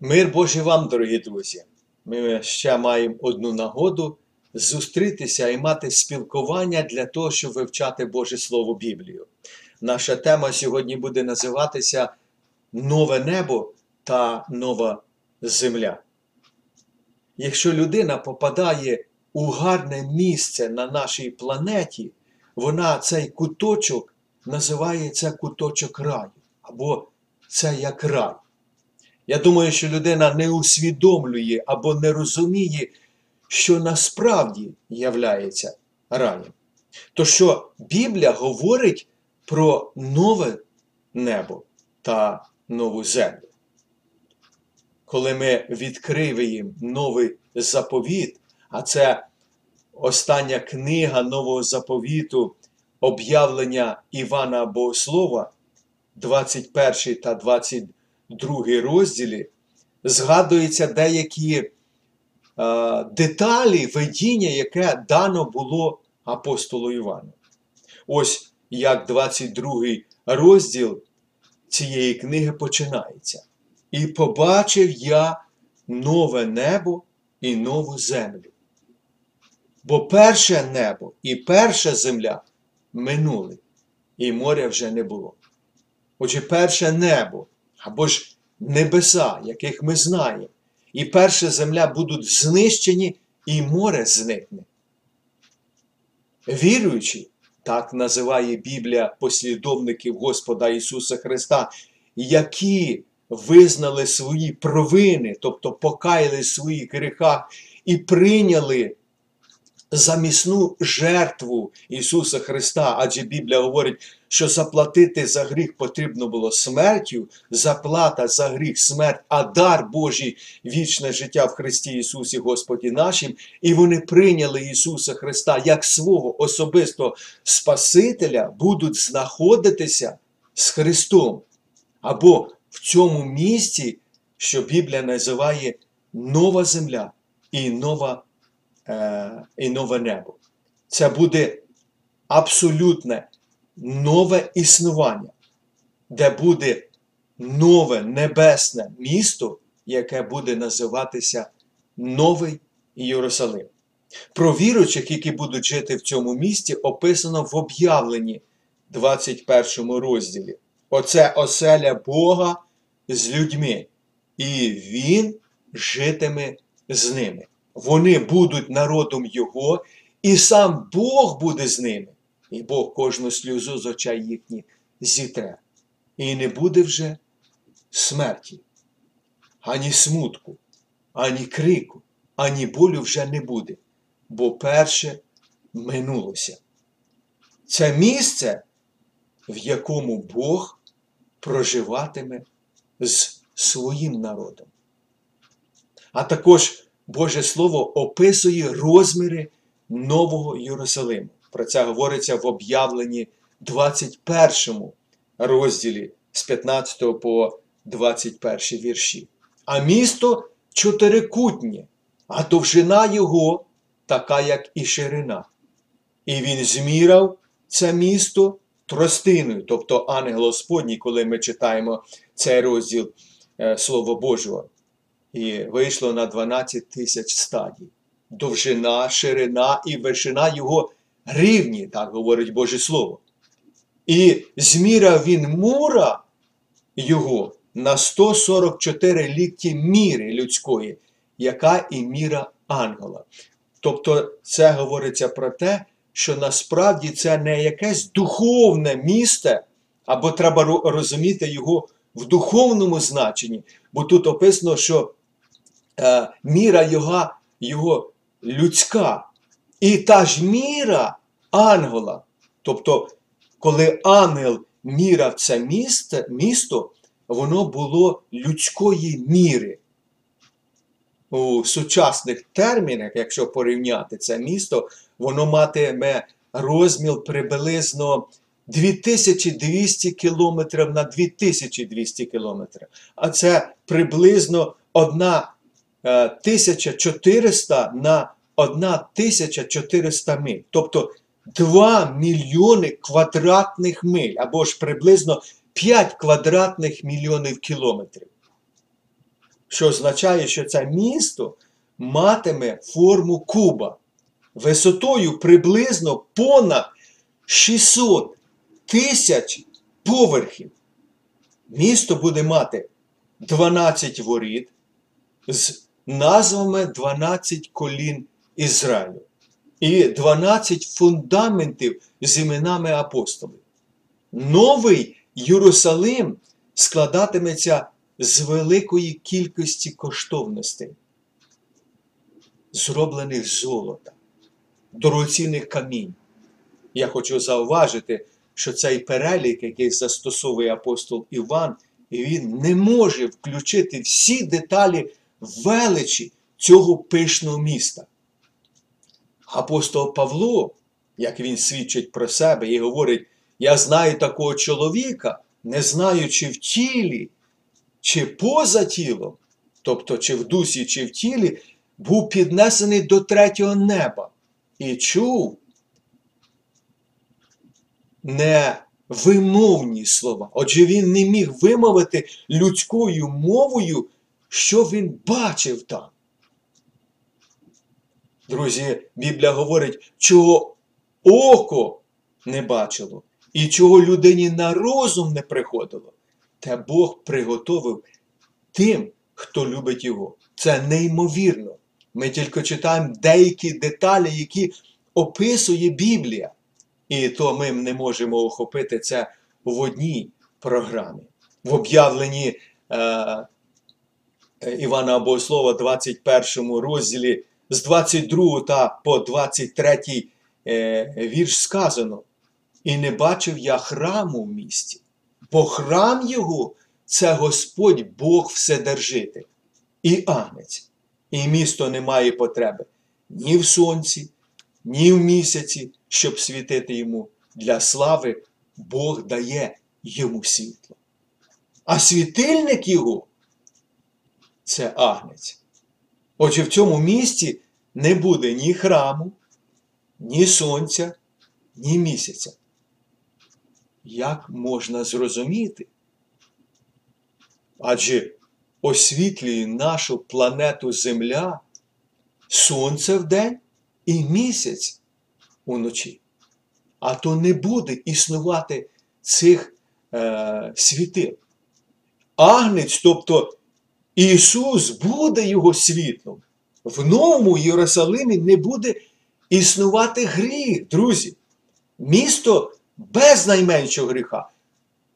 Мир Божий вам, дорогі друзі! Ми ще маємо одну нагоду зустрітися і мати спілкування для того, щоб вивчати Боже Слово Біблію. Наша тема сьогодні буде називатися «Нове небо та нова земля». Якщо людина попадає у гарне місце на нашій планеті, вона цей куточок називається куточок раю, або це як рай. Я думаю, що людина не усвідомлює або не розуміє, що насправді являється раєм. То що Біблія говорить про нове небо та нову землю. Коли ми відкриваємо новий заповіт, а це остання книга нового заповіту «Об'явлення Івана Богослова», 21 та 22, другий розділі, згадуються деякі деталі видіння, яке дано було апостолу Івану. Ось як 22 розділ цієї книги починається. «І побачив я нове небо і нову землю, бо перше небо і перша земля минули, і моря вже не було». Отже, перше небо, або ж небеса, яких ми знаємо, і перша земля будуть знищені, і море зникне. Віруючі, так називає Біблія послідовників Господа Ісуса Христа, які визнали свої провини, тобто покаяли своїх гріхах і прийняли замісну жертву Ісуса Христа, адже Біблія говорить, що заплатити за гріх потрібно було смертю, заплата за гріх – смерть, а дар Божий – вічне життя в Христі Ісусі Господі нашим. І вони прийняли Ісуса Христа як свого особистого Спасителя, будуть знаходитися з Христом. Або в цьому місці, що Біблія називає нова земля і нове небо. Це буде абсолютне нове існування, де буде нове небесне місто, яке буде називатися Новий Єрусалим. Про віруючих, які будуть жити в цьому місті, описано в об'явленні 21 розділі. Оце оселя Бога з людьми, і Він житиме з ними. Вони будуть народом Його, і сам Бог буде з ними. І Бог кожну сльозу з очей їхніх зітре. І не буде вже смерті, ані смутку, ані крику, ані болю вже не буде, бо перше минулося. Це місце, в якому Бог проживатиме з своїм народом. А також Боже Слово описує розміри Нового Єрусалиму. Про це говориться в об'явленні 21 розділі з 15 по 21 вірші. «А місто чотирикутнє, а довжина його така, як і ширина. І він зміряв це місто тростиною». Тобто ангел Господній, коли ми читаємо цей розділ Слова Божого. І вийшло на 12 тисяч стадій. Довжина, ширина і вершина його рівні, так говорить Боже Слово. І зміряв він мура його на 144 лікті міри людської, яка і міра ангела. Тобто це говориться про те, що насправді це не якесь духовне місце, або треба розуміти його в духовному значенні, бо тут описано, що міра його людська, і та ж міра ангела. Тобто, коли ангел міряв це місто, воно було людської міри. У сучасних термінах, якщо порівняти це місто, воно матиме розмір приблизно 2200 кілометрів на 2200 кілометрів. А це приблизно 1400 на 1400 миль. Тобто 2 мільйони квадратних миль, або ж приблизно 5 квадратних мільйонів кілометрів. що означає, що це місто матиме форму куба, висотою приблизно понад 600 000 поверхів. Місто буде мати 12 воріт з назвами 12 колін Ізраїлю і 12 фундаментів з іменами апостолів. Новий Єрусалим складатиметься з великої кількості коштовностей, зроблених з золота, дорогоцінних камінь. Я хочу зауважити, що цей перелік, який застосовує апостол Іван, він не може включити всі деталі величі цього пишного міста. Апостол Павло, як він свідчить про себе і говорить, я знаю такого чоловіка, не знаю, чи в тілі, чи поза тілом, тобто чи в дусі, чи в тілі, був піднесений до третього неба і чув невимовні слова. Отже, він не міг вимовити людською мовою, що він бачив там. Друзі, Біблія говорить, чого око не бачило і чого людині на розум не приходило, те Бог приготовив тим, хто любить його. Це неймовірно. Ми тільки читаємо деякі деталі, які описує Біблія. І то ми не можемо охопити це в одній програмі. В об'явленні Івана Богослова 21 розділі з 22 та по 23 вірш сказано. І не бачив я храму в місті, бо храм його – це Господь Бог Вседержитель і Агнець. І місто не має потреби ні в сонці, ні в місяці, щоб світити йому. Для слави Бог дає йому світло. А світильник його – це Агнець. Отже, в цьому місті не буде ні храму, ні сонця, ні місяця. Як можна зрозуміти? Адже освітлює нашу планету Земля сонце вдень і місяць уночі. А то не буде існувати цих світил. Агнець, тобто Ісус, буде його світлом. В Новому Єрусалимі не буде існувати гріх, друзі. Місто без найменшого гріха.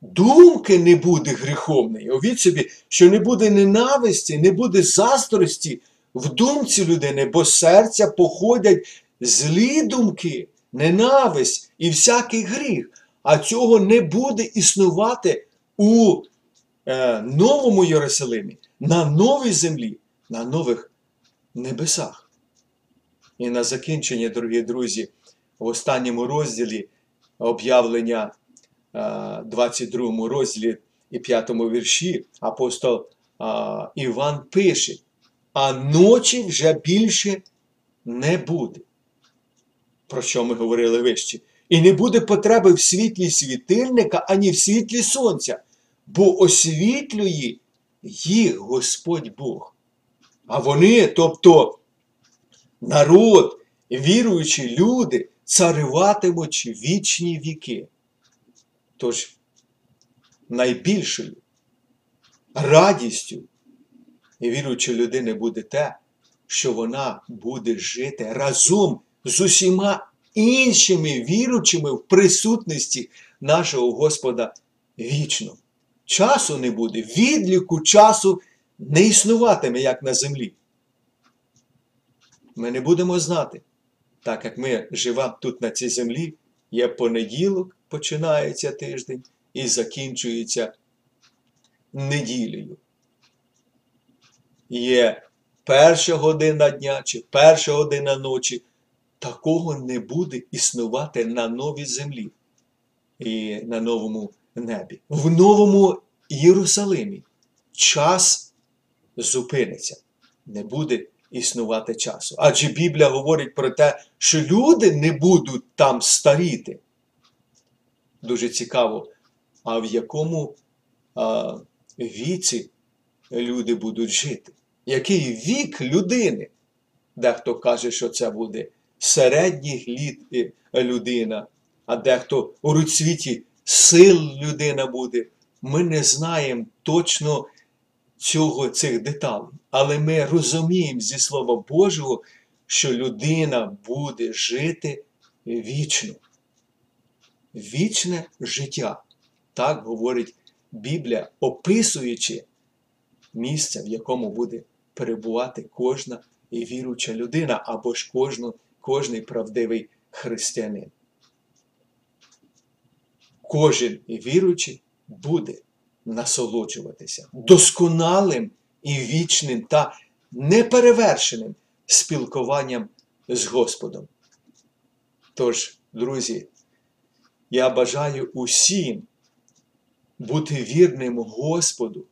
Думки не буде гріховної. Увіть собі, що не буде ненависті, не буде заздрості в думці людини, бо з серця походять злі думки, ненависть і всякий гріх. А цього не буде існувати у Новому Єрусалимі, на новій землі, на нових небесах. І на закінчення, дорогі друзі, в останньому розділі об'явлення 22 розділі і 5 вірші апостол Іван пише, а ночі вже більше не буде, про що ми говорили вище, і не буде потреби в світлі світильника, ані в світлі сонця, бо освітлює їх Господь Бог. А вони, тобто народ, віруючі люди, царюватимуть вічні віки. Тож найбільшою радістю віруючої людини буде те, що вона буде жити разом з усіма іншими віруючими в присутності нашого Господа вічно. Часу не буде, відліку часу не існуватиме, як на землі. Ми не будемо знати, так як ми живемо тут на цій землі, є понеділок, починається тиждень і закінчується неділею. Є перша година дня чи перша година ночі. Такого не буде існувати на новій землі і на новому небі. В Новому Єрусалимі час зупиниться. Не буде існувати часу. Адже Біблія говорить про те, що люди не будуть там старіти. Дуже цікаво, а в якому віці люди будуть жити, який вік людини. Дехто каже, що це буде середніх літ людина, а дехто у розцвіті сил людина буде. Ми не знаємо точно цих деталей, але ми розуміємо зі Слова Божого, що людина буде жити вічно. Вічне життя, так говорить Біблія, описуючи місце, в якому буде перебувати кожна і віруюча людина, або ж кожний правдивий християнин. Кожен віруючий буде насолоджуватися досконалим і вічним та неперевершеним спілкуванням з Господом. Тож, друзі, я бажаю усім бути вірним Господу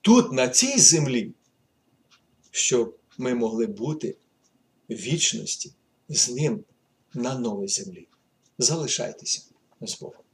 тут, на цій землі, щоб ми могли бути в вічності з Ним на новій землі. Залишайтеся з Богом.